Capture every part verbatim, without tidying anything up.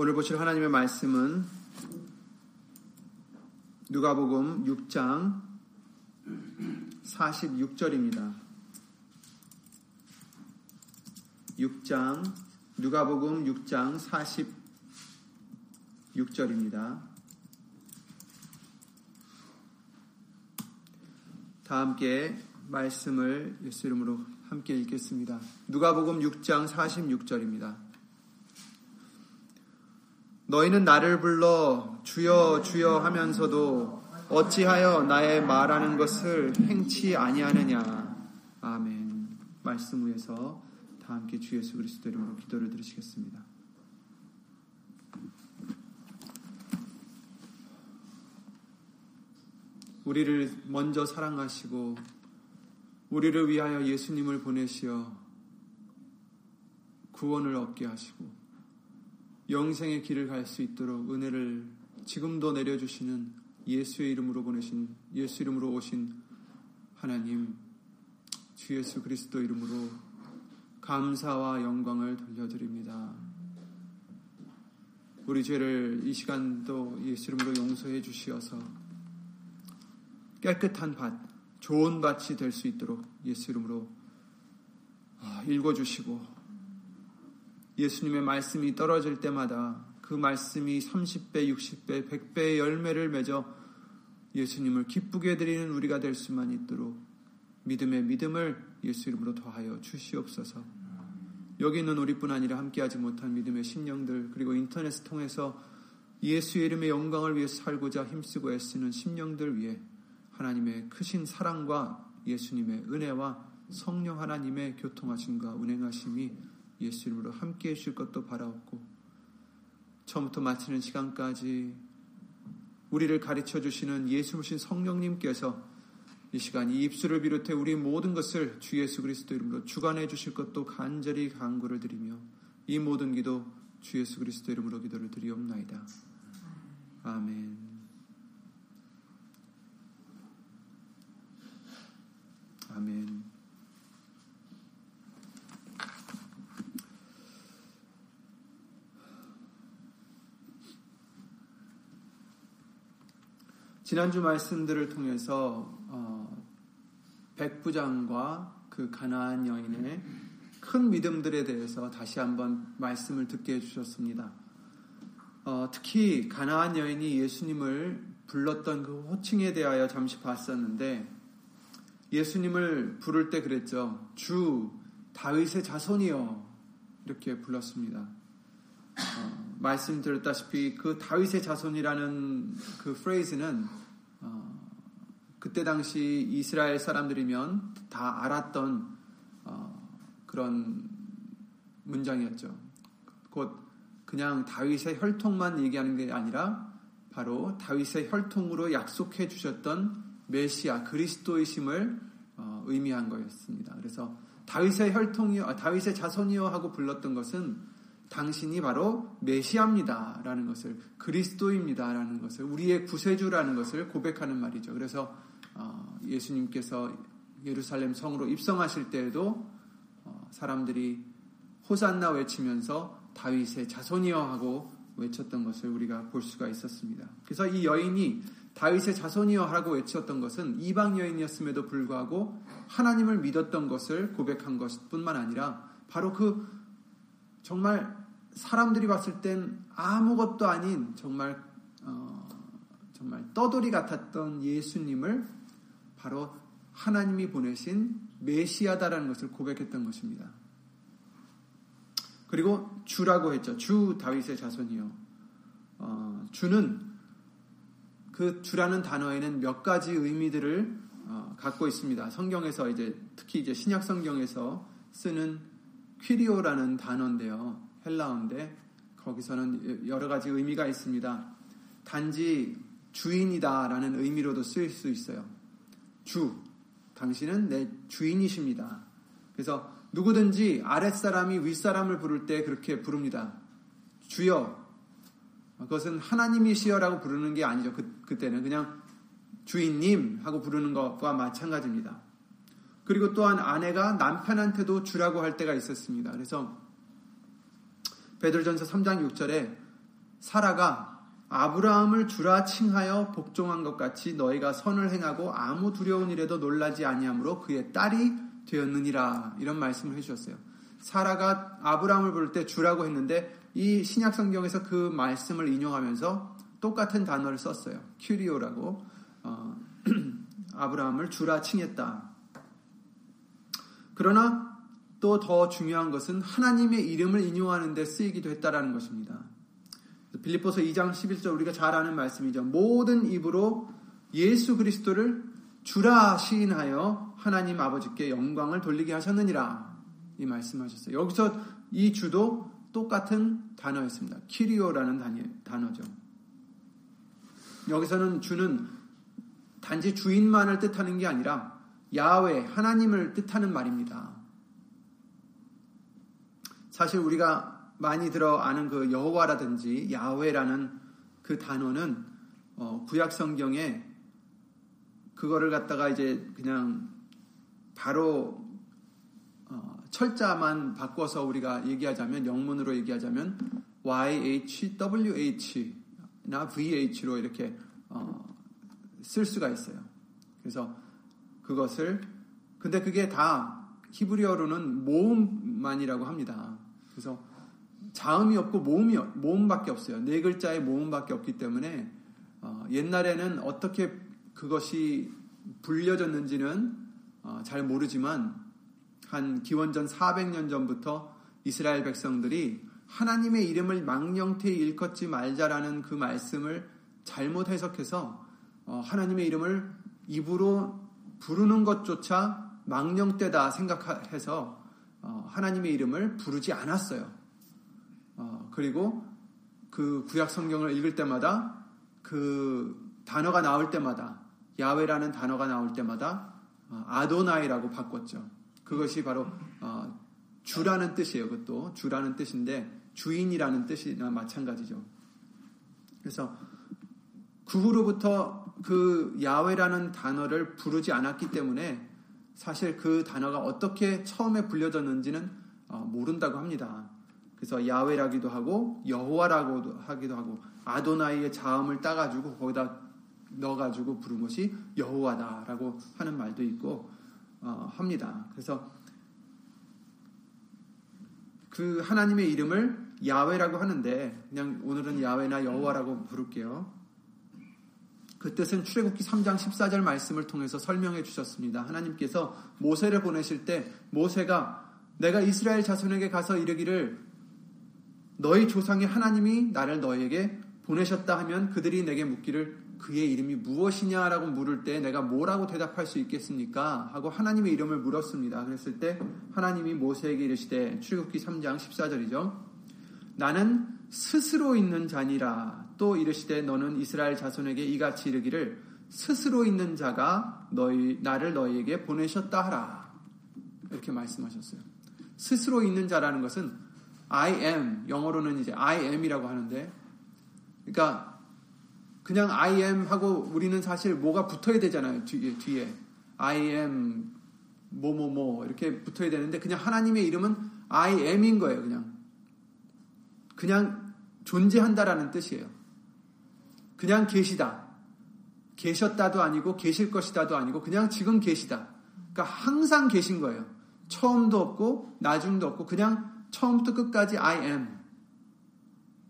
오늘 보실 하나님의 말씀은 누가복음 육 장 사십육 절입니다. 육 장 누가복음 육 장 사십육 절입니다. 다 함께 말씀을 예수 이름으로 함께 읽겠습니다. 누가복음 육 장 사십육 절입니다. 너희는 나를 불러 주여 주여 하면서도 어찌하여 나의 말하는 것을 행치 아니하느냐. 아멘. 말씀 위에서 다 함께 주 예수 그리스도 이름으로 기도를 드리시겠습니다. 우리를 먼저 사랑하시고 우리를 위하여 예수님을 보내시어 구원을 얻게 하시고 영생의 길을 갈 수 있도록 은혜를 지금도 내려주시는 예수의 이름으로 보내신 예수 이름으로 오신 하나님 주 예수 그리스도 이름으로 감사와 영광을 돌려드립니다. 우리 죄를 이 시간도 예수 이름으로 용서해 주시어서 깨끗한 밭, 좋은 밭이 될 수 있도록 예수 이름으로 읽어주시고 예수님의 말씀이 떨어질 때마다 그 말씀이 삼십 배, 육십 배, 백 배의 열매를 맺어 예수님을 기쁘게 드리는 우리가 될 수만 있도록 믿음의 믿음을 예수 이름으로 더하여 주시옵소서. 여기 있는 우리뿐 아니라 함께하지 못한 믿음의 심령들 그리고 인터넷을 통해서 예수의 이름의 영광을 위해서 살고자 힘쓰고 애쓰는 심령들 위해 하나님의 크신 사랑과 예수님의 은혜와 성령 하나님의 교통하심과 운행하심이 예수 이름으로 함께해 주실 것도 바라옵고 처음부터 마치는 시간까지 우리를 가르쳐 주시는 예수신 성령님께서 이 시간 이 입술을 비롯해 우리 모든 것을 주 예수 그리스도 이름으로 주관해 주실 것도 간절히 간구를 드리며 이 모든 기도 주 예수 그리스도 이름으로 기도를 드리옵나이다. 아멘. 아멘. 지난주 말씀들을 통해서 어, 백부장과 그 가나안 여인의 큰 믿음들에 대해서 다시 한번 말씀을 듣게 해주셨습니다. 어, 특히 가나안 여인이 예수님을 불렀던 그 호칭에 대하여 잠시 봤었는데 예수님을 부를 때 그랬죠. 주 다윗의 자손이여 이렇게 불렀습니다. 어, 말씀드렸다시피 그 다윗의 자손이라는 그 프레이즈는 어, 그때 당시 이스라엘 사람들이면 다 알았던 어, 그런 문장이었죠. 곧 그냥 다윗의 혈통만 얘기하는 게 아니라 바로 다윗의 혈통으로 약속해 주셨던 메시아 그리스도이심을 어, 의미한 거였습니다. 그래서 다윗의 혈통이요, 다윗의 자손이요 하고 불렀던 것은 당신이 바로 메시아입니다 라는 것을, 그리스도입니다 라는 것을, 우리의 구세주라는 것을 고백하는 말이죠. 그래서 예수님께서 예루살렘 성으로 입성하실 때에도 사람들이 호산나 외치면서 다윗의 자손이여 하고 외쳤던 것을 우리가 볼 수가 있었습니다. 그래서 이 여인이 다윗의 자손이여 하고 외쳤던 것은 이방 여인이었음에도 불구하고 하나님을 믿었던 것을 고백한 것뿐만 아니라 바로 그 정말 사람들이 봤을 땐 아무것도 아닌 정말 어, 정말 떠돌이 같았던 예수님을 바로 하나님이 보내신 메시아다라는 것을 고백했던 것입니다. 그리고 주라고 했죠. 주 다윗의 자손이요. 어, 주는 그 주라는 단어에는 몇 가지 의미들을 어, 갖고 있습니다. 성경에서 이제 특히 이제 신약 성경에서 쓰는 퀴리오라는 단어인데요. 헬라어인데 거기서는 여러 가지 의미가 있습니다. 단지 주인이다 라는 의미로도 쓰일 수 있어요. 주, 당신은 내 주인이십니다. 그래서 누구든지 아랫사람이 윗사람을 부를 때 그렇게 부릅니다. 주여, 그것은 하나님이시여라고 부르는 게 아니죠. 그, 그때는 그냥 주인님 하고 부르는 것과 마찬가지입니다. 그리고 또한 아내가 남편한테도 주라고 할 때가 있었습니다. 그래서 베드로전서 삼 장 육 절에 사라가 아브라함을 주라 칭하여 복종한 것 같이 너희가 선을 행하고 아무 두려운 일에도 놀라지 아니하므로 그의 딸이 되었느니라. 이런 말씀을 해주셨어요. 사라가 아브라함을 부를 때 주라고 했는데 이 신약성경에서 그 말씀을 인용하면서 똑같은 단어를 썼어요. 큐리오라고. 어, 아브라함을 주라 칭했다. 그러나 또 더 중요한 것은 하나님의 이름을 인용하는 데 쓰이기도 했다라는 것입니다. 빌립보서 이 장 십일 절 우리가 잘 아는 말씀이죠. 모든 입으로 예수 그리스도를 주라 시인하여 하나님 아버지께 영광을 돌리게 하셨느니라. 이 말씀하셨어요. 여기서 이 주도 똑같은 단어였습니다. 키리오라는 단위, 단어죠. 여기서는 주는 단지 주인만을 뜻하는 게 아니라 야훼, 하나님을 뜻하는 말입니다. 사실 우리가 많이 들어 아는 그 여호와라든지 야훼라는 그 단어는 어, 구약 성경에 그거를 갖다가 이제 그냥 바로 어, 철자만 바꿔서 우리가 얘기하자면, 영문으로 얘기하자면 와이에이치, 더블유에이치나 브이에이치로 이렇게 어, 쓸 수가 있어요. 그래서 그것을, 근데 그게 다 히브리어로는 모음만이라고 합니다. 그래서 자음이 없고 모음이, 모음밖에 없어요. 네 글자의 모음밖에 없기 때문에 어, 옛날에는 어떻게 그것이 불려졌는지는 어, 잘 모르지만 한 기원전 사백 년 전부터 이스라엘 백성들이 하나님의 이름을 망령되이 일컫지 말자라는 그 말씀을 잘못 해석해서 어, 하나님의 이름을 입으로 부르는 것조차 망령되다 생각해서 어, 하나님의 이름을 부르지 않았어요. 어, 그리고 그 구약 성경을 읽을 때마다, 그 단어가 나올 때마다, 야훼라는 단어가 나올 때마다 어, 아도나이라고 바꿨죠. 그것이 바로 어, 주라는 뜻이에요. 그것도 주라는 뜻인데 주인이라는 뜻이나 마찬가지죠. 그래서 그 후로부터 그 야훼라는 단어를 부르지 않았기 때문에 사실 그 단어가 어떻게 처음에 불려졌는지는 어, 모른다고 합니다. 그래서 야훼라기도 하고 여호와라고 하기도 하고 아도나이의 자음을 따가지고 거기다 넣어가지고 부른 것이 여호와다라고 하는 말도 있고 어, 합니다. 그래서 그 하나님의 이름을 야훼라고 하는데 그냥 오늘은 야훼나 여호와라고 부를게요. 그 뜻은 출애굽기 삼 장 십사 절 말씀을 통해서 설명해 주셨습니다. 하나님께서 모세를 보내실 때 모세가 내가 이스라엘 자손에게 가서 이르기를 너희 조상의 하나님이 나를 너희에게 보내셨다 하면 그들이 내게 묻기를 그의 이름이 무엇이냐라고 물을 때 내가 뭐라고 대답할 수 있겠습니까? 하고 하나님의 이름을 물었습니다. 그랬을 때 하나님이 모세에게 이르시되, 출애굽기 삼 장 십사 절이죠. 나는 스스로 있는 자니라. 또 이르시되 너는 이스라엘 자손에게 이같이 이르기를 스스로 있는 자가 너희 나를 너희에게 보내셨다 하라. 이렇게 말씀하셨어요. 스스로 있는 자라는 것은 I am, 영어로는 이제 I am이라고 하는데, 그러니까 그냥 I am 하고 우리는 사실 뭐가 붙어야 되잖아요. 뒤에, 뒤에. I am, 뭐뭐뭐 이렇게 붙어야 되는데 그냥 하나님의 이름은 I am인 거예요. 그냥. 그냥 존재한다라는 뜻이에요. 그냥 계시다. 계셨다도 아니고 계실 것이다도 아니고 그냥 지금 계시다. 그러니까 항상 계신 거예요. 처음도 없고 나중도 없고 그냥 처음부터 끝까지 I am.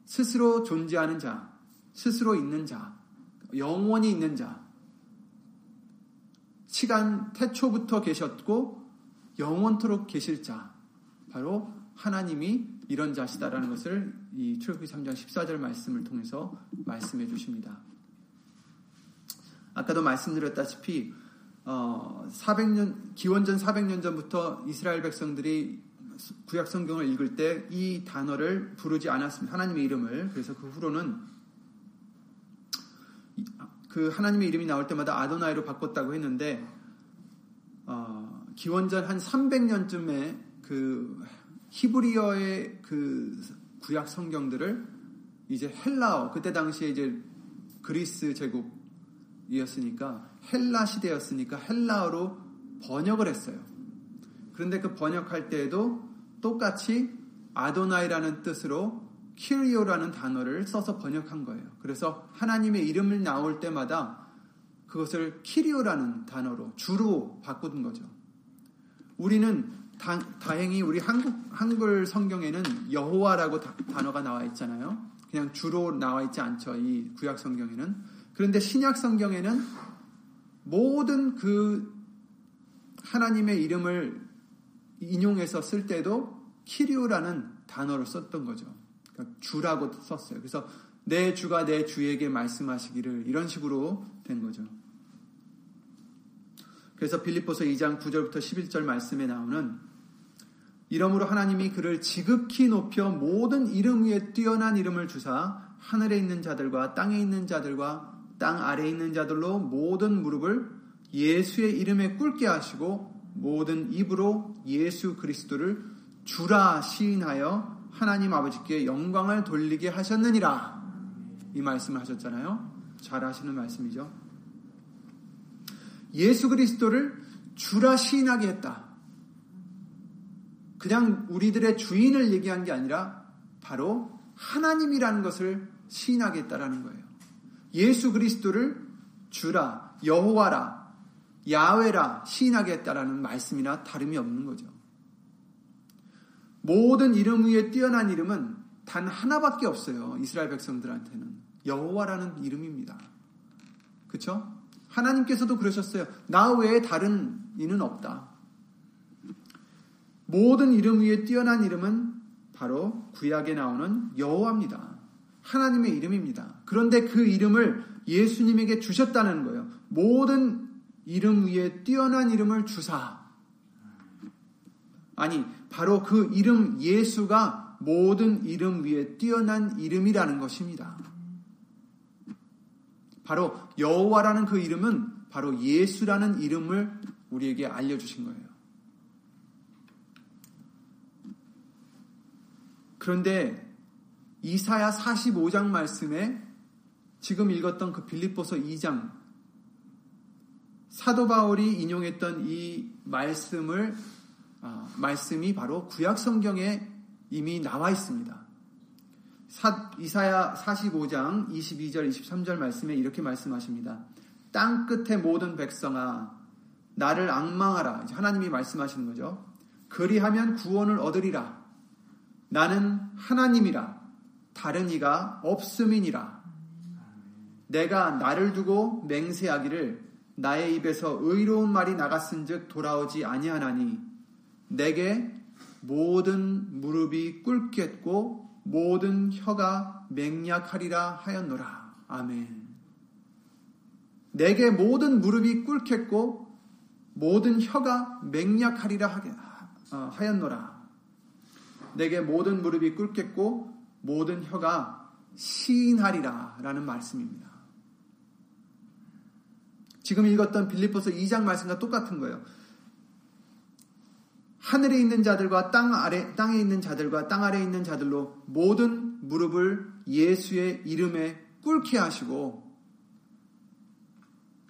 스스로 존재하는 자. 스스로 있는 자, 영원히 있는 자, 시간 태초부터 계셨고 영원토록 계실 자, 바로 하나님이 이런 자시다라는 것을 이 출애굽기 삼 장 십사 절 말씀을 통해서 말씀해 주십니다. 아까도 말씀드렸다시피 어, 사백 년, 기원전 사백 년 전부터 이스라엘 백성들이 구약 성경을 읽을 때 이 단어를 부르지 않았습니다. 하나님의 이름을. 그래서 그 후로는 그 하나님의 이름이 나올 때마다 아도나이로 바꿨다고 했는데 어, 기원전 한 삼백 년쯤에 그 히브리어의 그 구약 성경들을 이제 헬라어, 그때 당시에 이제 그리스 제국이었으니까 헬라 시대였으니까 헬라어로 번역을 했어요. 그런데 그 번역할 때에도 똑같이 아도나이라는 뜻으로 kyrios라는 단어를 써서 번역한 거예요. 그래서 하나님의 이름을 나올 때마다 그것을 kyrios라는 단어로 주로 바꾸는 거죠. 우리는 다, 다행히 우리 한국, 한글 성경에는 여호와라고 다, 단어가 나와 있잖아요. 그냥 주로 나와 있지 않죠. 이 구약 성경에는. 그런데 신약 성경에는 모든 그 하나님의 이름을 인용해서 쓸 때도 kyrios라는 단어를 썼던 거죠. 그러니까 주라고 썼어요. 그래서 내 주가 내 주에게 말씀하시기를, 이런 식으로 된 거죠. 그래서 빌립보서 이 장 구 절부터 십일 절 말씀에 나오는 이러므로 하나님이 그를 지극히 높여 모든 이름 위에 뛰어난 이름을 주사 하늘에 있는 자들과 땅에 있는 자들과 땅 아래에 있는 자들로 모든 무릎을 예수의 이름에 꿇게 하시고 모든 입으로 예수 그리스도를 주라 시인하여 하나님 아버지께 영광을 돌리게 하셨느니라. 이 말씀을 하셨잖아요. 잘 아시는 말씀이죠. 예수 그리스도를 주라 시인하게 했다. 그냥 우리들의 주인을 얘기한 게 아니라 바로 하나님이라는 것을 시인하겠다라는 거예요. 예수 그리스도를 주라, 여호와라, 야훼라 시인하겠다라는 말씀이나 다름이 없는 거죠. 모든 이름 위에 뛰어난 이름은 단 하나밖에 없어요. 이스라엘 백성들한테는 여호와라는 이름입니다. 그렇죠? 하나님께서도 그러셨어요. 나 외에 다른 이는 없다. 모든 이름 위에 뛰어난 이름은 바로 구약에 나오는 여호와입니다. 하나님의 이름입니다. 그런데 그 이름을 예수님에게 주셨다는 거예요. 모든 이름 위에 뛰어난 이름을 주사. 아니, 바로 그 이름 예수가 모든 이름 위에 뛰어난 이름이라는 것입니다. 바로 여호와라는 그 이름은 바로 예수라는 이름을 우리에게 알려주신 거예요. 그런데 이사야 사십오 장 말씀에 지금 읽었던 그 빌립보서 이 장 사도 바울이 인용했던 이 말씀을 아, 말씀이 바로 구약 성경에 이미 나와 있습니다. 사, 이사야 사십오 장 이십이 절 이십삼 절 말씀에 이렇게 말씀하십니다. 땅 끝의 모든 백성아 나를 앙망하라. 이제 하나님이 말씀하시는 거죠. 그리하면 구원을 얻으리라. 나는 하나님이라 다른 이가 없음이니라. 내가 나를 두고 맹세하기를 나의 입에서 의로운 말이 나갔은즉 돌아오지 아니하나니 내게 모든 무릎이 꿇겠고 모든 혀가 맹약하리라 하였노라. 아멘. 내게 모든 무릎이 꿇겠고 모든 혀가 맹약하리라 하였노라. 내게 모든 무릎이 꿇겠고 모든 혀가 시인하리라 라는 말씀입니다. 지금 읽었던 빌립보서 이 장 말씀과 똑같은 거예요. 하늘에 있는 자들과 땅 아래, 땅에 있는 자들과 땅 아래에 있는 자들로 모든 무릎을 예수의 이름에 꿇게 하시고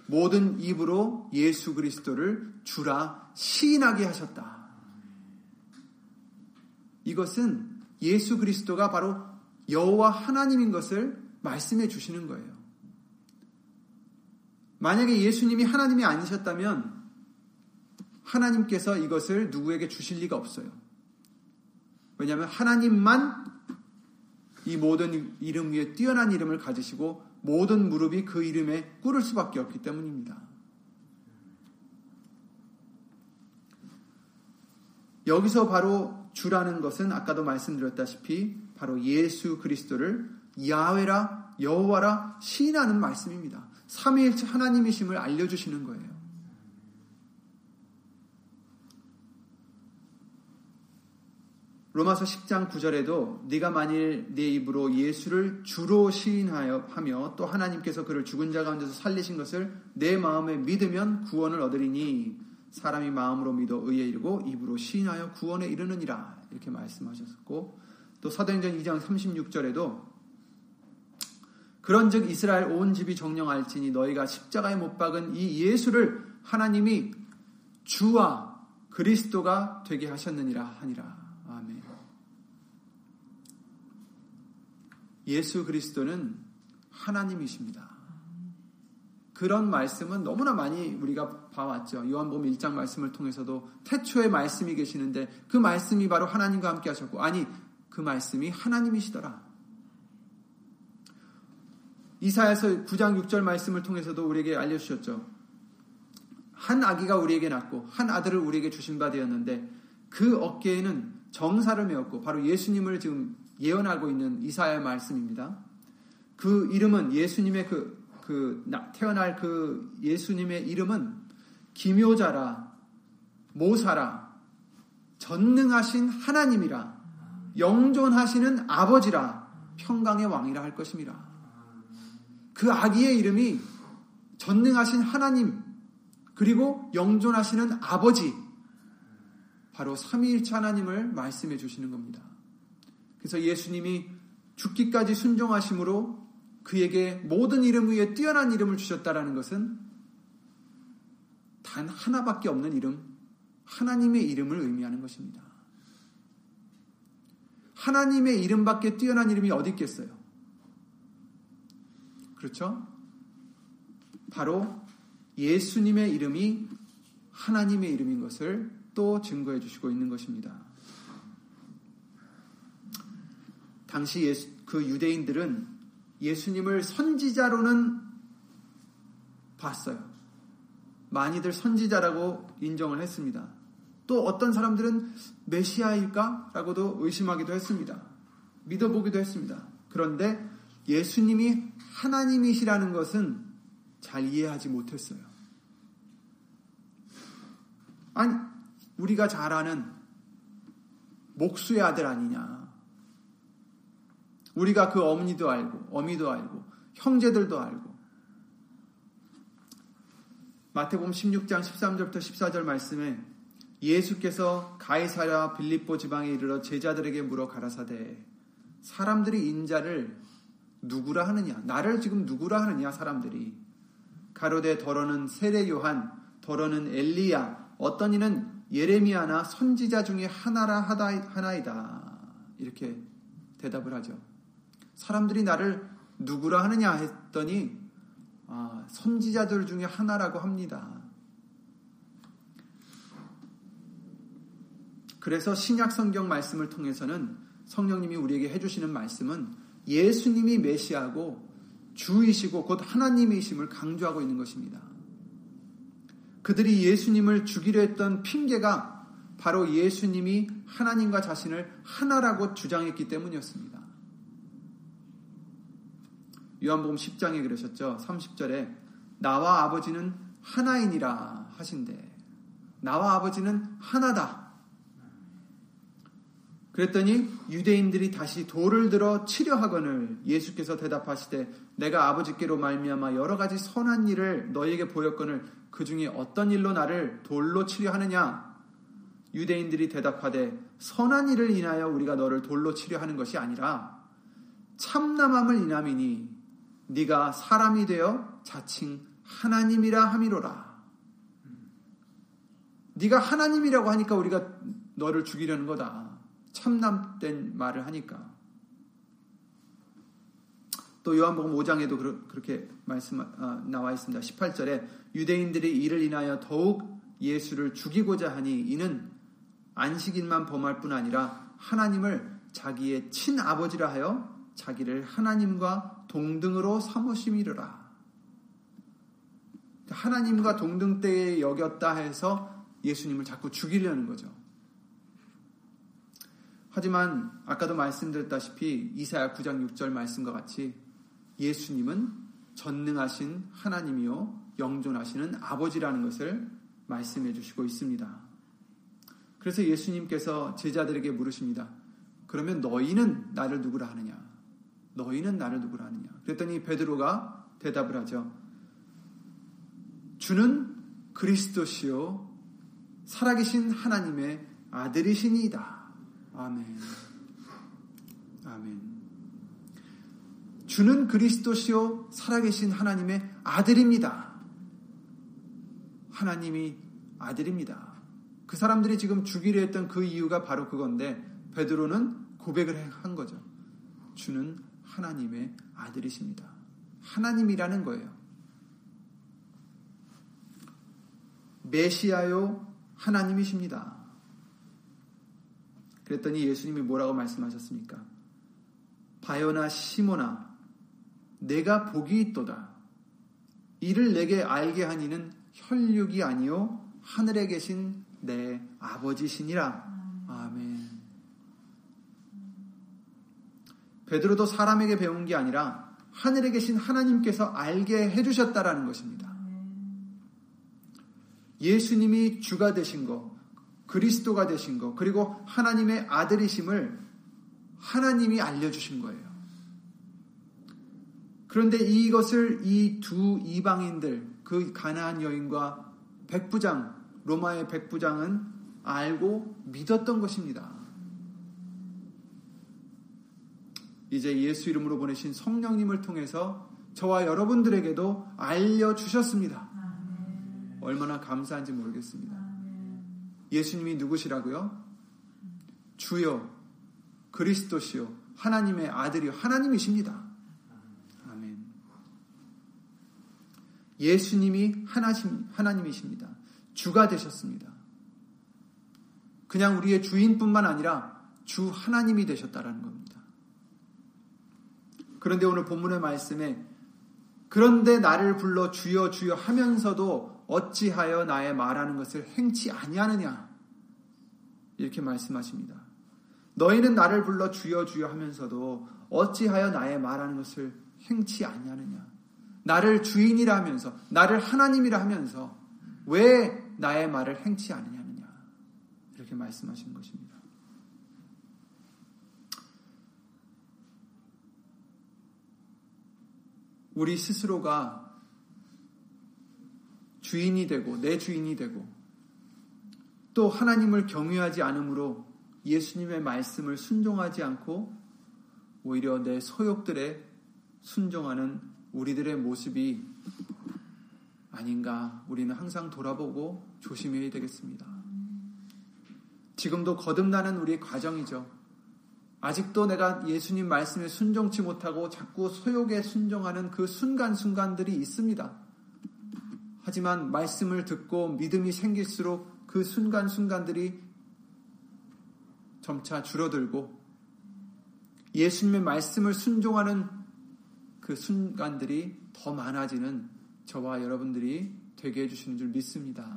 모든 입으로 예수 그리스도를 주라 시인하게 하셨다. 이것은 예수 그리스도가 바로 여호와 하나님인 것을 말씀해 주시는 거예요. 만약에 예수님이 하나님이 아니셨다면 하나님께서 이것을 누구에게 주실 리가 없어요. 왜냐하면 하나님만 이 모든 이름 위에 뛰어난 이름을 가지시고 모든 무릎이 그 이름에 꿇을 수밖에 없기 때문입니다. 여기서 바로 주라는 것은 아까도 말씀드렸다시피 바로 예수 그리스도를 야훼라 여호와라 시인하는 말씀입니다. 삼위일체 하나님이심을 알려주시는 거예요. 로마서 십 장 구 절에도 네가 만일 네 입으로 예수를 주로 시인하여 하며 또 하나님께서 그를 죽은 자 가운데서 살리신 것을 내 마음에 믿으면 구원을 얻으리니 사람이 마음으로 믿어 의에 이르고 입으로 시인하여 구원에 이르느니라. 이렇게 말씀하셨고 또 사도행전 이 장 삼십육 절에도 그런즉 이스라엘 온 집이 정령할지니 너희가 십자가에 못 박은 이 예수를 하나님이 주와 그리스도가 되게 하셨느니라 하니라. 아멘. 예수 그리스도는 하나님이십니다. 그런 말씀은 너무나 많이 우리가 봐왔죠. 요한복음 일 장 말씀을 통해서도 태초에 말씀이 계시는데 그 말씀이 바로 하나님과 함께 하셨고, 아니 그 말씀이 하나님이시더라. 이사야서 구 장 육 절 말씀을 통해서도 우리에게 알려주셨죠. 한 아기가 우리에게 낳고 한 아들을 우리에게 주신 바 되었는데 그 어깨에는 정사를 메었고, 바로 예수님을 지금 예언하고 있는 이사야의 말씀입니다. 그 이름은 예수님의 그, 그 태어날 그 예수님의 이름은 기묘자라, 모사라, 전능하신 하나님이라, 영존하시는 아버지라, 평강의 왕이라 할 것입니다. 그 아기의 이름이 전능하신 하나님, 그리고 영존하시는 아버지, 바로 삼위일체 하나님을 말씀해 주시는 겁니다. 그래서 예수님이 죽기까지 순종하심으로 그에게 모든 이름 위에 뛰어난 이름을 주셨다라는 것은 단 하나밖에 없는 이름, 하나님의 이름을 의미하는 것입니다. 하나님의 이름밖에 뛰어난 이름이 어디 있겠어요? 그렇죠? 바로 예수님의 이름이 하나님의 이름인 것을 또 증거해 주시고 있는 것입니다. 당시 예수, 그 유대인들은 예수님을 선지자로는 봤어요. 많이들 선지자라고 인정을 했습니다. 또 어떤 사람들은 메시아일까? 라고도 의심하기도 했습니다. 믿어보기도 했습니다. 그런데 예수님이 하나님이시라는 것은 잘 이해하지 못했어요. 아니, 우리가 잘 아는 목수의 아들 아니냐. 우리가 그 어머니도 알고, 어미도 알고, 형제들도 알고. 마태복음 십육 장 십삼 절부터 십사 절 말씀에 예수께서 가이사랴 빌립보 지방에 이르러 제자들에게 물어 가라사대, 사람들이 인자를 누구라 하느냐, 나를 지금 누구라 하느냐 사람들이. 가로되 더러는 세례 요한, 더러는 엘리야, 어떤 이는 예레미야나 선지자 중에 하나라 하나이다. 이렇게 대답을 하죠. 사람들이 나를 누구라 하느냐 했더니 아, 선지자들 중에 하나라고 합니다. 그래서 신약 성경 말씀을 통해서는 성령님이 우리에게 해주시는 말씀은 예수님이 메시아고 주이시고 곧 하나님이심을 강조하고 있는 것입니다. 그들이 예수님을 죽이려 했던 핑계가 바로 예수님이 하나님과 자신을 하나라고 주장했기 때문이었습니다. 요한복음 십 장에 그러셨죠. 삼십 절에 나와 아버지는 하나이니라 하신대. 나와 아버지는 하나다. 그랬더니 유대인들이 다시 돌을 들어 치려 하거늘 예수께서 대답하시되 내가 아버지께로 말미암아 여러 가지 선한 일을 너희에게 보였거늘 그 중에 어떤 일로 나를 돌로 치려 하느냐. 유대인들이 대답하되 선한 일을 인하여 우리가 너를 돌로 치려 하는 것이 아니라 참남함을 인함이니 네가 사람이 되어 자칭 하나님이라 함이로라. 네가 하나님이라고 하니까 우리가 너를 죽이려는 거다. 참남된 말을 하니까. 또 요한복음 오 장에도 그렇게 말씀 아, 나와 있습니다. 십팔 절에 유대인들이 이를 인하여 더욱 예수를 죽이고자 하니 이는 안식일만 범할 뿐 아니라 하나님을 자기의 친아버지라 하여 자기를 하나님과 동등으로 삼으심이로라. 하나님과 동등되게 여겼다 해서 예수님을 자꾸 죽이려는 거죠. 하지만 아까도 말씀드렸다시피 이사야 구 장 육 절 말씀과 같이 예수님은 전능하신 하나님이요 영존하시는 아버지라는 것을 말씀해 주시고 있습니다. 그래서 예수님께서 제자들에게 물으십니다. 그러면 너희는 나를 누구라 하느냐? 너희는 나를 누구라 하느냐? 그랬더니 베드로가 대답을 하죠. 주는 그리스도시요 살아계신 하나님의 아들이시니이다. 아멘. 아멘. 주는 그리스도시요 살아계신 하나님의 아들입니다. 하나님이 아들입니다. 그 사람들이 지금 죽이려 했던 그 이유가 바로 그건데 베드로는 고백을 한 거죠. 주는 하나님의 아들이십니다. 하나님이라는 거예요. 메시아요 하나님이십니다. 그랬더니 예수님이 뭐라고 말씀하셨습니까? 바요나 시모나, 내가 복이 있도다. 이를 내게 알게 한 이는 혈육이 아니요 하늘에 계신 내 아버지시니라. 아멘. 베드로도 사람에게 배운 게 아니라 하늘에 계신 하나님께서 알게 해주셨다라는 것입니다. 예수님이 주가 되신 거, 그리스도가 되신 거, 그리고 하나님의 아들이심을 하나님이 알려주신 거예요. 그런데 이것을 이 두 이방인들, 그 가나안 여인과 백부장, 로마의 백부장은 알고 믿었던 것입니다. 이제 예수 이름으로 보내신 성령님을 통해서 저와 여러분들에게도 알려주셨습니다. 얼마나 감사한지 모르겠습니다. 예수님이 누구시라고요? 주요, 그리스도시요, 하나님의 아들이요, 하나님이십니다. 아멘. 예수님이 하나심, 하나님이십니다. 주가 되셨습니다. 그냥 우리의 주인뿐만 아니라 주 하나님이 되셨다라는 겁니다. 그런데 오늘 본문의 말씀에 그런데 나를 불러 주여 주여 하면서도 어찌하여 나의 말하는 것을 행치 아니하느냐, 이렇게 말씀하십니다. 너희는 나를 불러 주여 주여 하면서도 어찌하여 나의 말하는 것을 행치 아니하느냐. 나를 주인이라 하면서, 나를 하나님이라 하면서 왜 나의 말을 행치 아니하느냐, 이렇게 말씀하시는 것입니다. 우리 스스로가 주인이 되고 내 주인이 되고 또 하나님을 경외하지 않으므로 예수님의 말씀을 순종하지 않고 오히려 내 소욕들에 순종하는 우리들의 모습이 아닌가, 우리는 항상 돌아보고 조심해야 되겠습니다. 지금도 거듭나는 우리의 과정이죠. 아직도 내가 예수님 말씀에 순종치 못하고 자꾸 소욕에 순종하는 그 순간순간들이 있습니다. 하지만 말씀을 듣고 믿음이 생길수록 그 순간순간들이 점차 줄어들고 예수님의 말씀을 순종하는 그 순간들이 더 많아지는 저와 여러분들이 되게 해주시는 줄 믿습니다.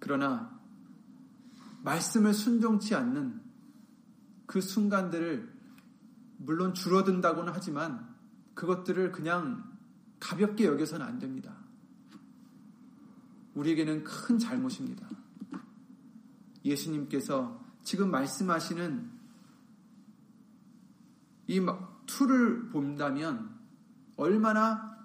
그러나 말씀을 순종치 않는 그 순간들을, 물론 줄어든다고는 하지만 그것들을 그냥 가볍게 여겨서는 안 됩니다. 우리에게는 큰 잘못입니다. 예수님께서 지금 말씀하시는 이 툴을 본다면 얼마나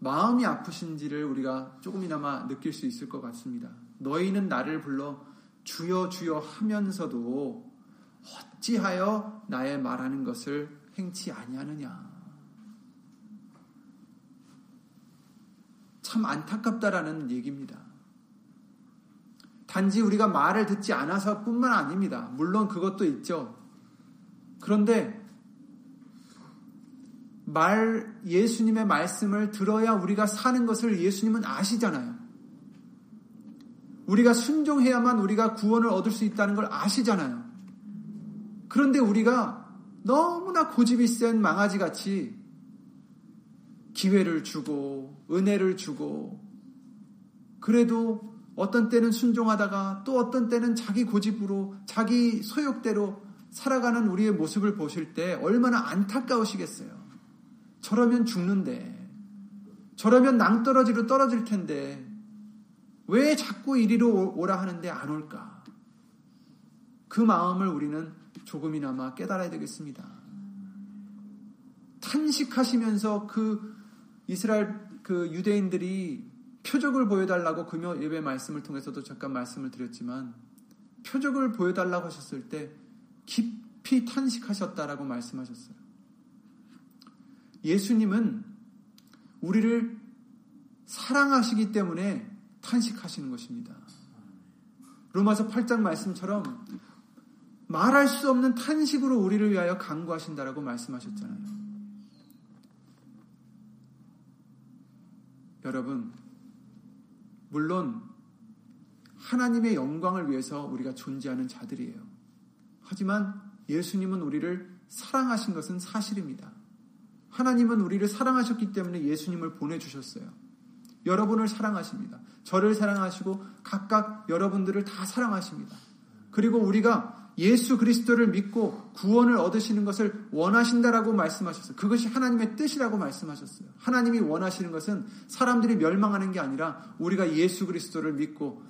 마음이 아프신지를 우리가 조금이나마 느낄 수 있을 것 같습니다. 너희는 나를 불러 주여 주여 하면서도 어찌하여 나의 말하는 것을 행치 아니하느냐. 참 안타깝다라는 얘기입니다. 단지 우리가 말을 듣지 않아서 뿐만 아닙니다. 물론 그것도 있죠. 그런데 말 예수님의 말씀을 들어야 우리가 사는 것을 예수님은 아시잖아요. 우리가 순종해야만 우리가 구원을 얻을 수 있다는 걸 아시잖아요. 그런데 우리가 너무나 고집이 센 망아지같이 기회를 주고 은혜를 주고, 그래도 어떤 때는 순종하다가 또 어떤 때는 자기 고집으로 자기 소욕대로 살아가는 우리의 모습을 보실 때 얼마나 안타까우시겠어요. 저러면 죽는데, 저러면 낭떠러지로 떨어질 텐데 왜 자꾸 이리로 오라 하는데 안 올까. 그 마음을 우리는 조금이나마 깨달아야 되겠습니다. 탄식하시면서 그 이스라엘 그 유대인들이 표적을 보여달라고 금요 예배 말씀을 통해서도 잠깐 말씀을 드렸지만, 표적을 보여달라고 하셨을 때 깊이 탄식하셨다라고 말씀하셨어요. 예수님은 우리를 사랑하시기 때문에 탄식하시는 것입니다. 로마서 팔 장 말씀처럼 말할 수 없는 탄식으로 우리를 위하여 간구하신다라고 말씀하셨잖아요. 여러분, 물론 하나님의 영광을 위해서 우리가 존재하는 자들이에요. 하지만 예수님은 우리를 사랑하신 것은 사실입니다. 하나님은 우리를 사랑하셨기 때문에 예수님을 보내주셨어요. 여러분을 사랑하십니다. 저를 사랑하시고 각각 여러분들을 다 사랑하십니다. 그리고 우리가 예수 그리스도를 믿고 구원을 얻으시는 것을 원하신다라고 말씀하셨어요. 그것이 하나님의 뜻이라고 말씀하셨어요. 하나님이 원하시는 것은 사람들이 멸망하는 게 아니라 우리가 예수 그리스도를 믿고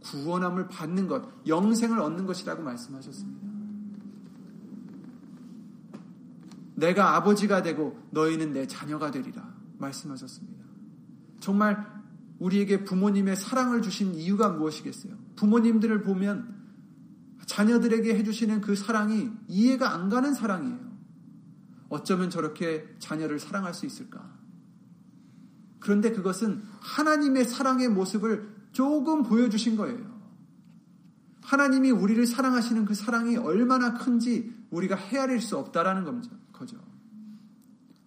구원함을 받는 것, 영생을 얻는 것이라고 말씀하셨습니다. 내가 아버지가 되고 너희는 내 자녀가 되리라 말씀하셨습니다. 정말 우리에게 부모님의 사랑을 주신 이유가 무엇이겠어요? 부모님들을 보면 자녀들에게 해주시는 그 사랑이 이해가 안 가는 사랑이에요. 어쩌면 저렇게 자녀를 사랑할 수 있을까? 그런데 그것은 하나님의 사랑의 모습을 조금 보여주신 거예요. 하나님이 우리를 사랑하시는 그 사랑이 얼마나 큰지 우리가 헤아릴 수 없다라는 거죠.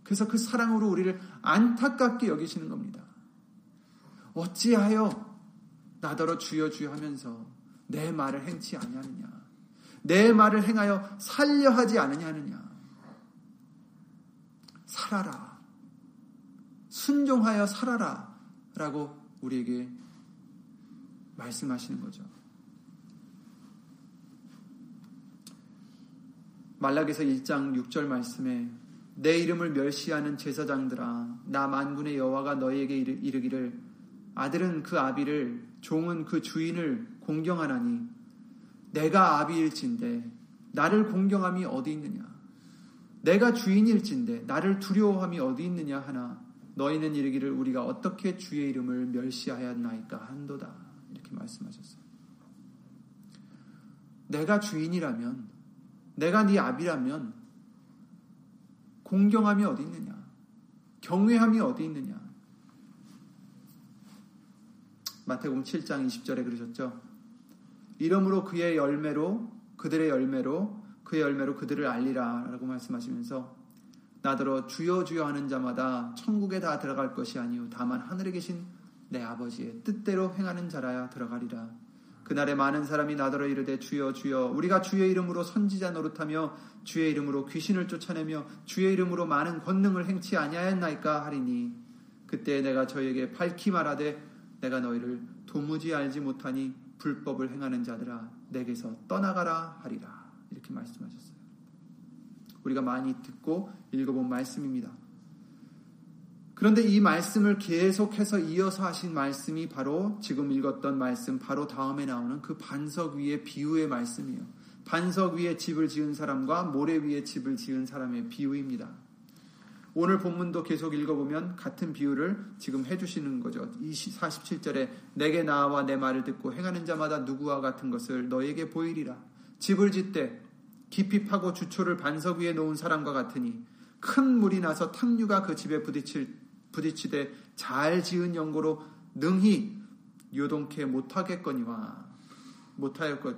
그래서 그 사랑으로 우리를 안타깝게 여기시는 겁니다. 어찌하여 나더러 주여 주여 하면서 내 말을 행치 아니하느냐, 내 말을 행하여 살려 하지 않으냐 하느냐. 살아라, 순종하여 살아라 라고 우리에게 말씀하시는 거죠. 말라기서 일 장 육 절 말씀에 내 이름을 멸시하는 제사장들아, 나 만군의 여호와가 너희에게 이르기를 아들은 그 아비를 종은 그 주인을 공경하나니 내가 아비일진데 나를 공경함이 어디 있느냐, 내가 주인일진데 나를 두려워함이 어디 있느냐 하나 너희는 이르기를 우리가 어떻게 주의 이름을 멸시하였나이까 한도다 이렇게 말씀하셨어요. 내가 주인이라면, 내가 네 아비라면 공경함이 어디 있느냐, 경외함이 어디 있느냐. 마태복음 칠 장 이십 절에 그러셨죠. 이러므로 그의 열매로 그들의 열매로 그의 열매로 그들을 알리라 라고 말씀하시면서 나더러 주여 주여 하는 자마다 천국에 다 들어갈 것이 아니요 다만 하늘에 계신 내 아버지의 뜻대로 행하는 자라야 들어가리라. 그날에 많은 사람이 나더러 이르되 주여 주여 우리가 주의 이름으로 선지자 노릇하며 주의 이름으로 귀신을 쫓아내며 주의 이름으로 많은 권능을 행치 아니하였나이까 하리니 그때 내가 저희에게 밝히 말하되 내가 너희를 도무지 알지 못하니 불법을 행하는 자들아 내게서 떠나가라 하리라 이렇게 말씀하셨어요. 우리가 많이 듣고 읽어본 말씀입니다. 그런데 이 말씀을 계속해서 이어서 하신 말씀이 바로 지금 읽었던 말씀 바로 다음에 나오는 그 반석 위의 비유의 말씀이에요. 반석 위에 집을 지은 사람과 모래 위에 집을 지은 사람의 비유입니다. 오늘 본문도 계속 읽어보면 같은 비유를 지금 해주시는 거죠. 사십칠 절에 내게 나와 내 말을 듣고 행하는 자마다 누구와 같은 것을 너에게 보이리라. 집을 짓되 깊이 파고 주초를 반석 위에 놓은 사람과 같으니 큰 물이 나서 탕류가 그 집에 부딪힐, 부딪히되 잘 지은 연고로 능히 요동케 못하겠거니와 못하였거,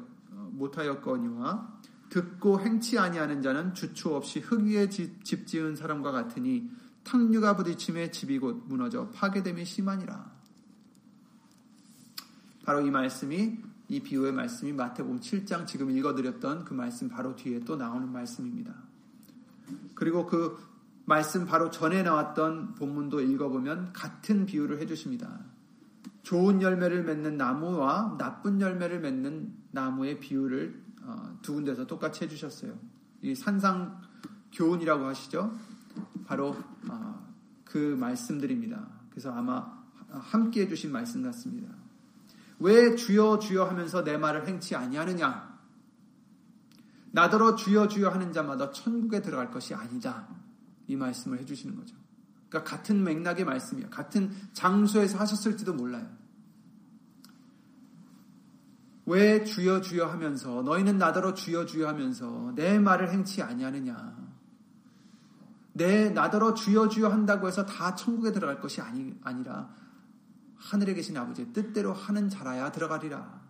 못하였거니와 듣고 행치 아니하는 자는 주초 없이 흙 위에 집, 집 지은 사람과 같으니 탕류가 부딪힘에 집이 곧 무너져 파괴됨이 심하니라. 바로 이 말씀이, 이 비유의 말씀이 마태복음 칠 장 지금 읽어드렸던 그 말씀 바로 뒤에 또 나오는 말씀입니다. 그리고 그 말씀 바로 전에 나왔던 본문도 읽어보면 같은 비유를 해주십니다. 좋은 열매를 맺는 나무와 나쁜 열매를 맺는 나무의 비유를 두 군데서 똑같이 해주셨어요. 이 산상교훈이라고 하시죠. 바로 그 말씀들입니다. 그래서 아마 함께 해주신 말씀 같습니다. 왜 주여 주여 하면서 내 말을 행치 아니하느냐, 나더러 주여 주여 하는 자마다 천국에 들어갈 것이 아니다 이 말씀을 해주시는 거죠. 그러니까 같은 맥락의 말씀이에요. 같은 장소에서 하셨을지도 몰라요. 왜 주여 주여 하면서 너희는 나더러 주여 주여 하면서 내 말을 행치 아니하느냐, 내 나더러 주여 주여 한다고 해서 다 천국에 들어갈 것이 아니, 아니라 하늘에 계신 아버지의 뜻대로 하는 자라야 들어가리라.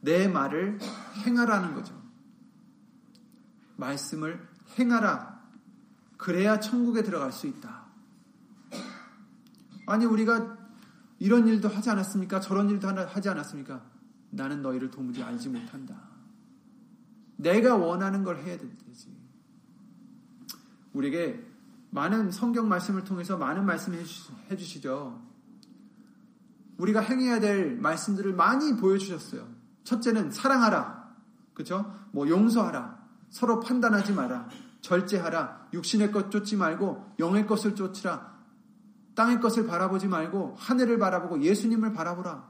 내 말을 행하라는 거죠. 말씀을 행하라. 그래야 천국에 들어갈 수 있다. 아니, 우리가 이런 일도 하지 않았습니까? 저런 일도 하지 않았습니까? 나는 너희를 도무지 알지 못한다. 내가 원하는 걸 해야 되지. 우리에게 많은 성경 말씀을 통해서 많은 말씀을 해주시죠. 우리가 행해야 될 말씀들을 많이 보여주셨어요. 첫째는 사랑하라. 그렇죠? 뭐 용서하라. 서로 판단하지 마라. 절제하라. 육신의 것 쫓지 말고 영의 것을 쫓으라. 땅의 것을 바라보지 말고 하늘을 바라보고 예수님을 바라보라.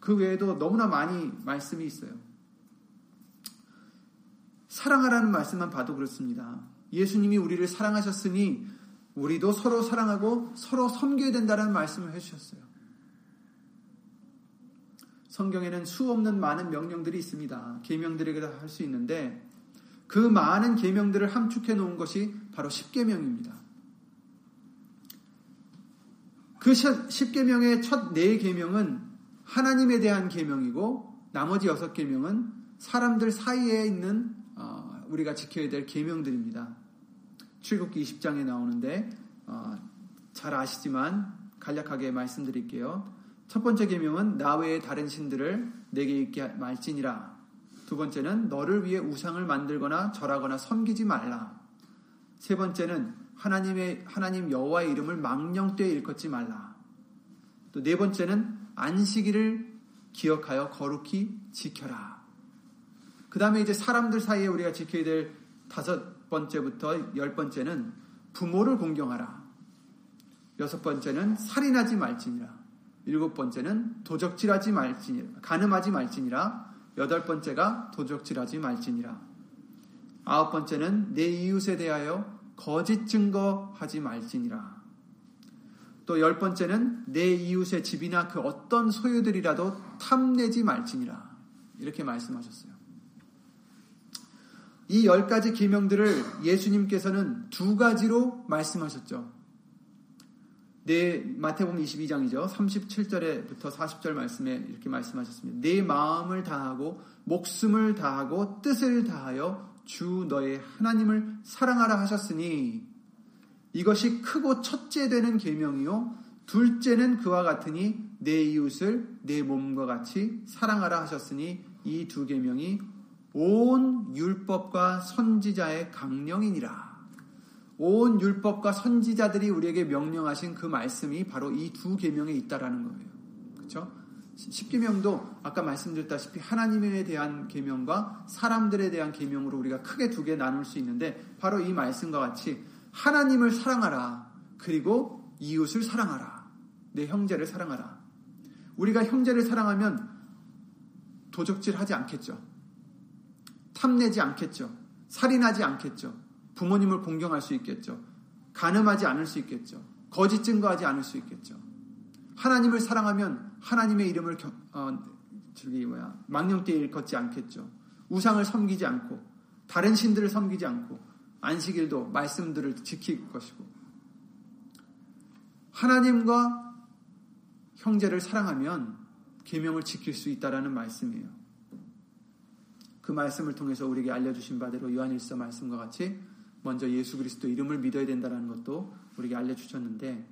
그 외에도 너무나 많이 말씀이 있어요. 사랑하라는 말씀만 봐도 그렇습니다. 예수님이 우리를 사랑하셨으니 우리도 서로 사랑하고 서로 섬겨야 된다는 말씀을 해주셨어요. 성경에는 수없는 많은 명령들이 있습니다. 계명들에게도 할 수 있는데 그 많은 계명들을 함축해 놓은 것이 바로 십계명입니다. 그 십계명의 첫 네 계명은 하나님에 대한 계명이고 나머지 여섯 계명은 사람들 사이에 있는 어, 우리가 지켜야 될 계명들입니다. 출애굽기 이십 장에 나오는데 어, 잘 아시지만 간략하게 말씀드릴게요. 첫 번째 계명은 나 외에 다른 신들을 내게 있게 말지니라. 두 번째는 너를 위해 우상을 만들거나 절하거나 섬기지 말라. 세 번째는 하나님의 하나님 여호와의 이름을 망령되이 일컫지 말라. 또 네 번째는 안식일을 기억하여 거룩히 지켜라. 그 다음에 이제 사람들 사이에 우리가 지켜야 될 다섯 번째부터 열 번째는 부모를 공경하라. 여섯 번째는 살인하지 말지니라. 일곱 번째는 도적질하지 말지니라. 간음하지 말지니라. 여덟 번째가 도적질하지 말지니라. 아홉 번째는 내 이웃에 대하여 거짓 증거하지 말지니라. 또 열 번째는 내 이웃의 집이나 그 어떤 소유들이라도 탐내지 말지니라. 이렇게 말씀하셨어요. 이 열 가지 계명들을 예수님께서는 두 가지로 말씀하셨죠. 네, 마태복음 이십이 장이죠. 삼십칠 절부터 사십 절 말씀에 이렇게 말씀하셨습니다. 내 마음을 다하고 목숨을 다하고 뜻을 다하여 주 너의 하나님을 사랑하라 하셨으니 이것이 크고 첫째 되는 계명이요 둘째는 그와 같으니 내 이웃을 내 몸과 같이 사랑하라 하셨으니 이 두 계명이 온 율법과 선지자의 강령이니라. 온 율법과 선지자들이 우리에게 명령하신 그 말씀이 바로 이 두 계명에 있다라는 거예요. 그렇죠? 십계명도 아까 말씀드렸다시피 하나님에 대한 계명과 사람들에 대한 계명으로 우리가 크게 두 개 나눌 수 있는데 바로 이 말씀과 같이 하나님을 사랑하라. 그리고 이웃을 사랑하라. 내 형제를 사랑하라. 우리가 형제를 사랑하면 도적질하지 않겠죠. 탐내지 않겠죠. 살인하지 않겠죠. 부모님을 공경할 수 있겠죠. 간음하지 않을 수 있겠죠. 거짓 증거하지 않을 수 있겠죠. 하나님을 사랑하면 하나님의 이름을 겨, 어, 저기 뭐야 망령되이 일컫지 않겠죠. 우상을 섬기지 않고 다른 신들을 섬기지 않고 안식일도 말씀들을 지킬 것이고 하나님과 형제를 사랑하면 계명을 지킬 수 있다라는 말씀이에요. 그 말씀을 통해서 우리에게 알려주신 바대로 요한일서 말씀과 같이 먼저 예수 그리스도 이름을 믿어야 된다는 것도 우리에게 알려주셨는데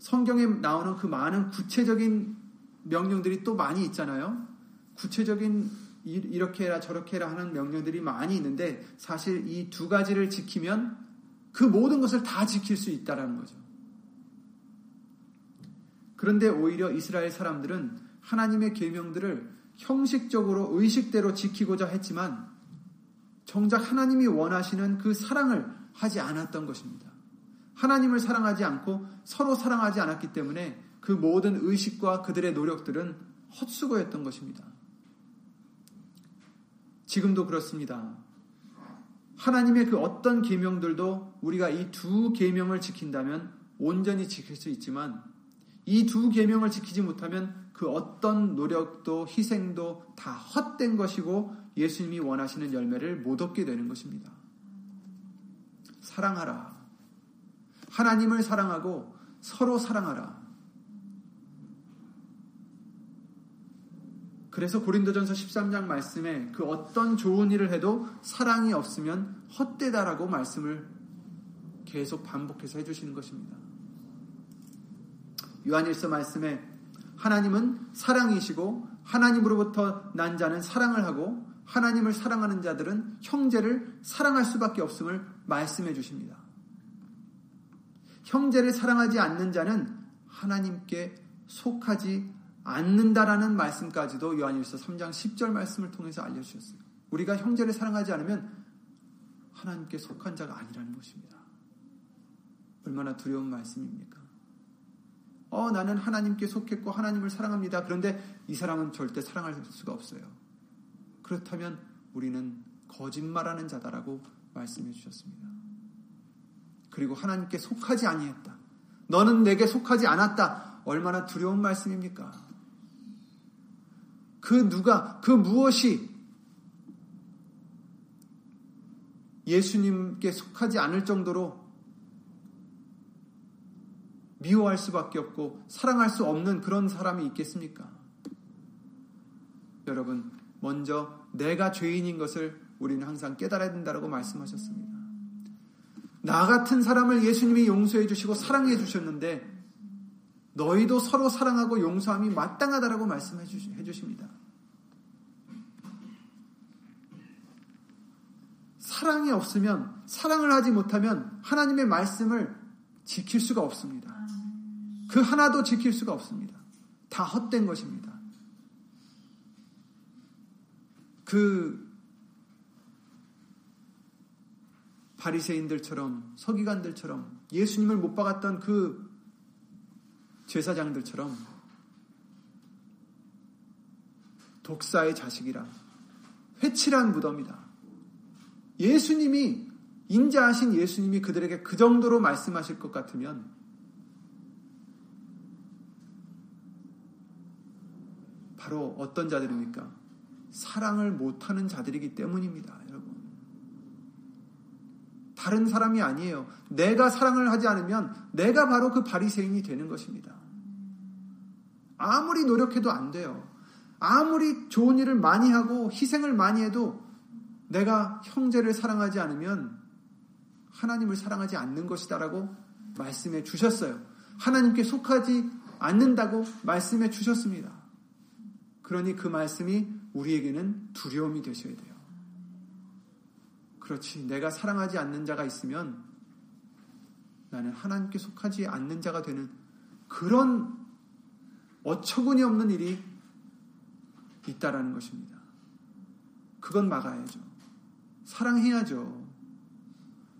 성경에 나오는 그 많은 구체적인 명령들이 또 많이 있잖아요. 구체적인 이렇게 해라 저렇게 해라 하는 명령들이 많이 있는데 사실 이 두 가지를 지키면 그 모든 것을 다 지킬 수 있다는 거죠. 그런데 오히려 이스라엘 사람들은 하나님의 계명들을 형식적으로 의식대로 지키고자 했지만 정작 하나님이 원하시는 그 사랑을 하지 않았던 것입니다. 하나님을 사랑하지 않고 서로 사랑하지 않았기 때문에 그 모든 의식과 그들의 노력들은 헛수고였던 것입니다. 지금도 그렇습니다. 하나님의 그 어떤 계명들도 우리가 이 두 계명을 지킨다면 온전히 지킬 수 있지만 이 두 계명을 지키지 못하면 그 어떤 노력도 희생도 다 헛된 것이고 예수님이 원하시는 열매를 못 얻게 되는 것입니다. 사랑하라. 하나님을 사랑하고 서로 사랑하라. 그래서 고린도전서 십삼 장 말씀에 그 어떤 좋은 일을 해도 사랑이 없으면 헛되다라고 말씀을 계속 반복해서 해주시는 것입니다. 요한일서 말씀에 하나님은 사랑이시고 하나님으로부터 난 자는 사랑을 하고 하나님을 사랑하는 자들은 형제를 사랑할 수밖에 없음을 말씀해 주십니다. 형제를 사랑하지 않는 자는 하나님께 속하지 않는다라는 말씀까지도 요한일서 삼 장 십 절 말씀을 통해서 알려주셨어요. 우리가 형제를 사랑하지 않으면 하나님께 속한 자가 아니라는 것입니다. 얼마나 두려운 말씀입니까? 어, 나는 하나님께 속했고 하나님을 사랑합니다. 그런데 이 사람은 절대 사랑할 수가 없어요. 그렇다면 우리는 거짓말하는 자다라고 말씀해 주셨습니다. 그리고 하나님께 속하지 아니했다. 너는 내게 속하지 않았다. 얼마나 두려운 말씀입니까? 그 누가, 그 무엇이 예수님께 속하지 않을 정도로 미워할 수밖에 없고 사랑할 수 없는 그런 사람이 있겠습니까? 여러분, 먼저 내가 죄인인 것을 우리는 항상 깨달아야 된다고 말씀하셨습니다. 나 같은 사람을 예수님이 용서해 주시고 사랑해 주셨는데 너희도 서로 사랑하고 용서함이 마땅하다라고 말씀해 주십니다. 사랑이 없으면, 사랑을 하지 못하면 하나님의 말씀을 지킬 수가 없습니다. 그 하나도 지킬 수가 없습니다. 다 헛된 것입니다. 그 바리새인들처럼, 서기관들처럼, 예수님을 못 박았던 그 제사장들처럼 독사의 자식이라, 회칠한 무덤이다. 예수님이, 인자하신 예수님이 그들에게 그 정도로 말씀하실 것 같으면 바로 어떤 자들입니까? 사랑을 못하는 자들이기 때문입니다. 여러분, 다른 사람이 아니에요. 내가 사랑을 하지 않으면 내가 바로 그 바리새인이 되는 것입니다. 아무리 노력해도 안 돼요. 아무리 좋은 일을 많이 하고 희생을 많이 해도 내가 형제를 사랑하지 않으면 하나님을 사랑하지 않는 것이다라고 말씀해 주셨어요. 하나님께 속하지 않는다고 말씀해 주셨습니다. 그러니 그 말씀이 우리에게는 두려움이 되셔야 돼요. 그렇지, 내가 사랑하지 않는 자가 있으면 나는 하나님께 속하지 않는 자가 되는 그런 어처구니 없는 일이 있다라는 것입니다. 그건 막아야죠. 사랑해야죠.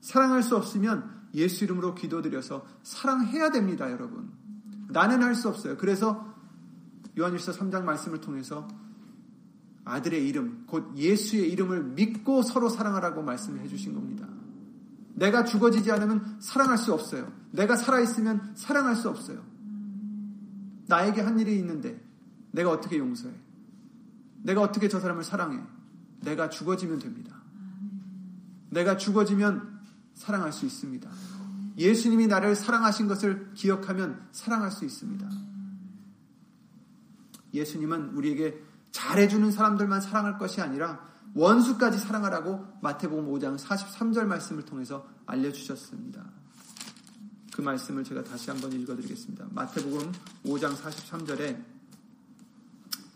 사랑할 수 없으면 예수 이름으로 기도드려서 사랑해야 됩니다, 여러분. 나는 할 수 없어요. 그래서 요한일서 삼 장 말씀을 통해서 아들의 이름, 곧 예수의 이름을 믿고 서로 사랑하라고 말씀을 해주신 겁니다. 내가 죽어지지 않으면 사랑할 수 없어요. 내가 살아있으면 사랑할 수 없어요. 나에게 한 일이 있는데 내가 어떻게 용서해? 내가 어떻게 저 사람을 사랑해? 내가 죽어지면 됩니다. 내가 죽어지면 사랑할 수 있습니다. 예수님이 나를 사랑하신 것을 기억하면 사랑할 수 있습니다. 예수님은 우리에게 잘해주는 사람들만 사랑할 것이 아니라 원수까지 사랑하라고 마태복음 오 장 사십삼 절 말씀을 통해서 알려주셨습니다. 그 말씀을 제가 다시 한번 읽어드리겠습니다. 마태복음 오 장 사십삼 절에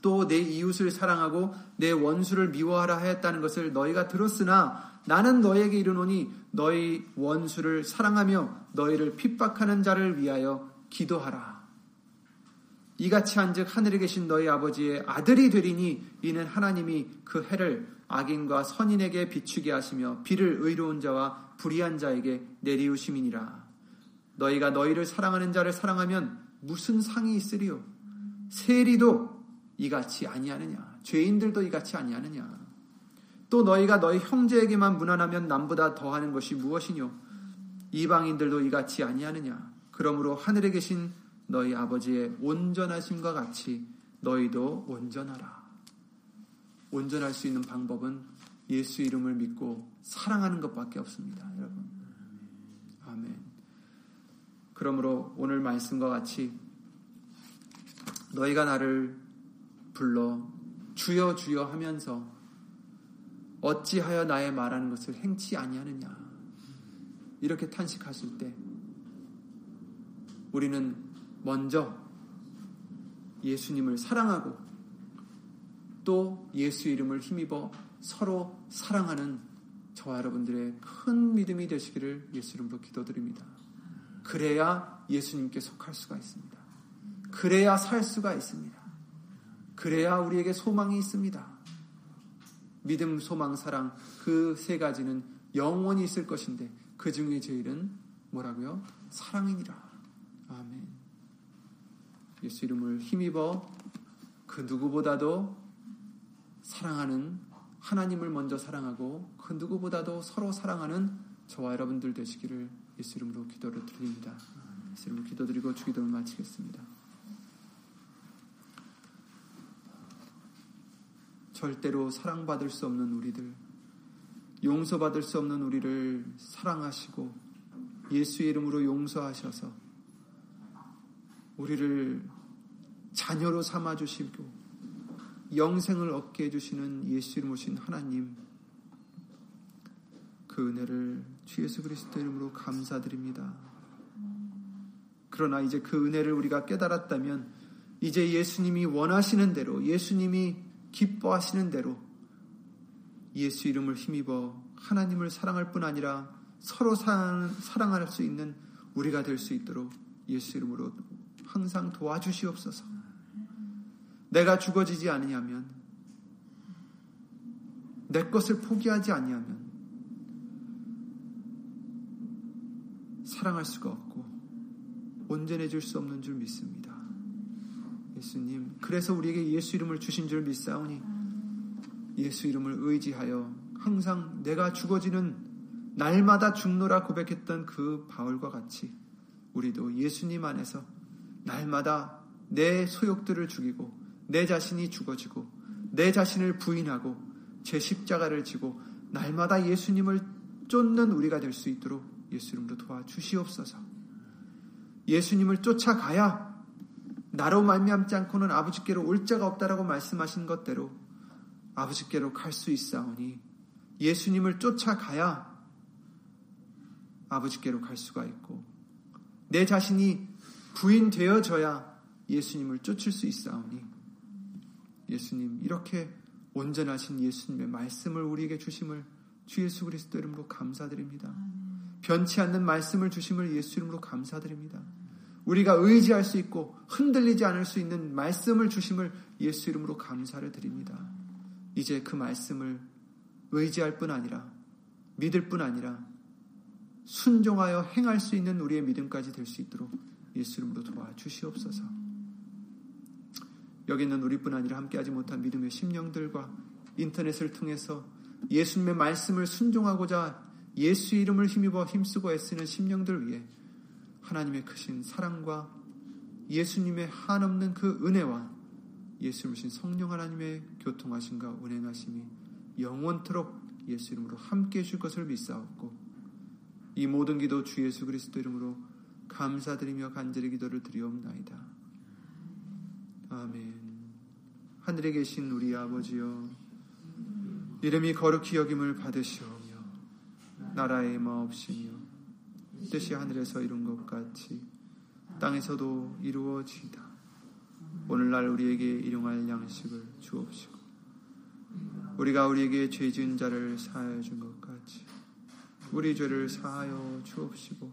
또 내 이웃을 사랑하고 내 원수를 미워하라 하였다는 것을 너희가 들었으나 나는 너희에게 이르노니 너희 원수를 사랑하며 너희를 핍박하는 자를 위하여 기도하라. 이같이 한즉 하늘에 계신 너희 아버지의 아들이 되리니 이는 하나님이 그 해를 악인과 선인에게 비추게 하시며 비를 의로운 자와 불의한 자에게 내리우심이니라. 너희가 너희를 사랑하는 자를 사랑하면 무슨 상이 있으리요? 세리도 이같이 아니하느냐? 죄인들도 이같이 아니하느냐? 또 너희가 너희 형제에게만 무난하면 남보다 더하는 것이 무엇이뇨? 이방인들도 이같이 아니하느냐? 그러므로 하늘에 계신 너희 아버지의 온전하심과 같이 너희도 온전하라. 온전할 수 있는 방법은 예수 이름을 믿고 사랑하는 것밖에 없습니다, 여러분. 아멘. 그러므로 오늘 말씀과 같이 너희가 나를 불러 주여 주여 하면서 어찌하여 나의 말하는 것을 행치 아니하느냐 이렇게 탄식하실 때 우리는 먼저 예수님을 사랑하고 또 예수 이름을 힘입어 서로 사랑하는 저와 여러분들의 큰 믿음이 되시기를 예수 이름으로 기도드립니다. 그래야 예수님께 속할 수가 있습니다. 그래야 살 수가 있습니다. 그래야 우리에게 소망이 있습니다. 믿음, 소망, 사랑 그 세 가지는 영원히 있을 것인데 그 중에 제일은 뭐라고요? 사랑이니라. 아멘. 예수 이름을 힘입어 그 누구보다도 사랑하는 하나님을 먼저 사랑하고 그 누구보다도 서로 사랑하는 저와 여러분들 되시기를 예수 이름으로 기도를 드립니다. 예수 이름으로 기도드리고 주기도를 마치겠습니다. 절대로 사랑받을 수 없는 우리들, 용서받을 수 없는 우리를 사랑하시고 예수의 이름으로 용서하셔서 우리를 자녀로 삼아주시고 영생을 얻게 해주시는 예수 이름으로 오신 하나님, 그 은혜를 주 예수 그리스도 이름으로 감사드립니다. 그러나 이제 그 은혜를 우리가 깨달았다면 이제 예수님이 원하시는 대로, 예수님이 기뻐하시는 대로 예수 이름을 힘입어 하나님을 사랑할 뿐 아니라 서로 사랑할 수 있는 우리가 될 수 있도록 예수 이름으로 항상 도와주시옵소서. 내가 죽어지지 아니하면, 내 것을 포기하지 아니하면 사랑할 수가 없고 온전해질 수 없는 줄 믿습니다. 예수님, 그래서 우리에게 예수 이름을 주신 줄 믿사오니 예수 이름을 의지하여 항상 내가 죽어지는 날마다 죽노라 고백했던 그 바울과 같이 우리도 예수님 안에서 날마다 내 소욕들을 죽이고 내 자신이 죽어지고 내 자신을 부인하고 제 십자가를 지고 날마다 예수님을 쫓는 우리가 될 수 있도록 예수 이름으로 도와주시옵소서. 예수님을 쫓아가야 나로 말미암지 않고는 아버지께로 올 자가 없다라고 말씀하신 것대로 아버지께로 갈 수 있사오니 예수님을 쫓아가야 아버지께로 갈 수가 있고 내 자신이 부인되어져야 예수님을 쫓을 수 있사오니 예수님, 이렇게 온전하신 예수님의 말씀을 우리에게 주심을 주 예수 그리스도 이름으로 감사드립니다. 변치 않는 말씀을 주심을 예수 이름으로 감사드립니다. 우리가 의지할 수 있고 흔들리지 않을 수 있는 말씀을 주심을 예수 이름으로 감사를 드립니다. 이제 그 말씀을 의지할 뿐 아니라 믿을 뿐 아니라 순종하여 행할 수 있는 우리의 믿음까지 될 수 있도록 예수 이름으로 도와주시옵소서. 여기 있는 우리뿐 아니라 함께하지 못한 믿음의 심령들과 인터넷을 통해서 예수님의 말씀을 순종하고자 예수 이름을 힘입어 힘쓰고 애쓰는 심령들 위해 하나님의 크신 사랑과 예수님의 한없는 그 은혜와 예수님의 성령 하나님의 교통하심과 운행하심이 영원토록 예수 이름으로 함께해 줄 것을 믿사옵고 이 모든 기도 주 예수 그리스도 이름으로 감사드리며 간절히 기도를 드리옵나이다. 아멘. 하늘에 계신 우리 아버지여, 이름이 거룩히 여김을 받으시오며 나라의 마옵시며 뜻이 하늘에서 이룬 것 같이 땅에서도 이루어지이다. 오늘날 우리에게 일용할 양식을 주옵시고 우리가 우리에게 죄 지은 자를 사하여 준 것 같이 우리 죄를 사하여 주옵시고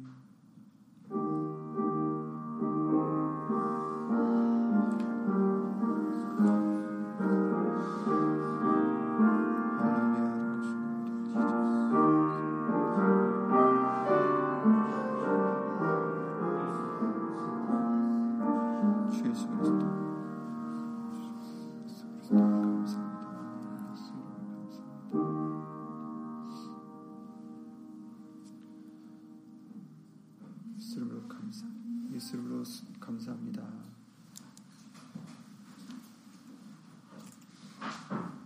예수님으로 감사합니다.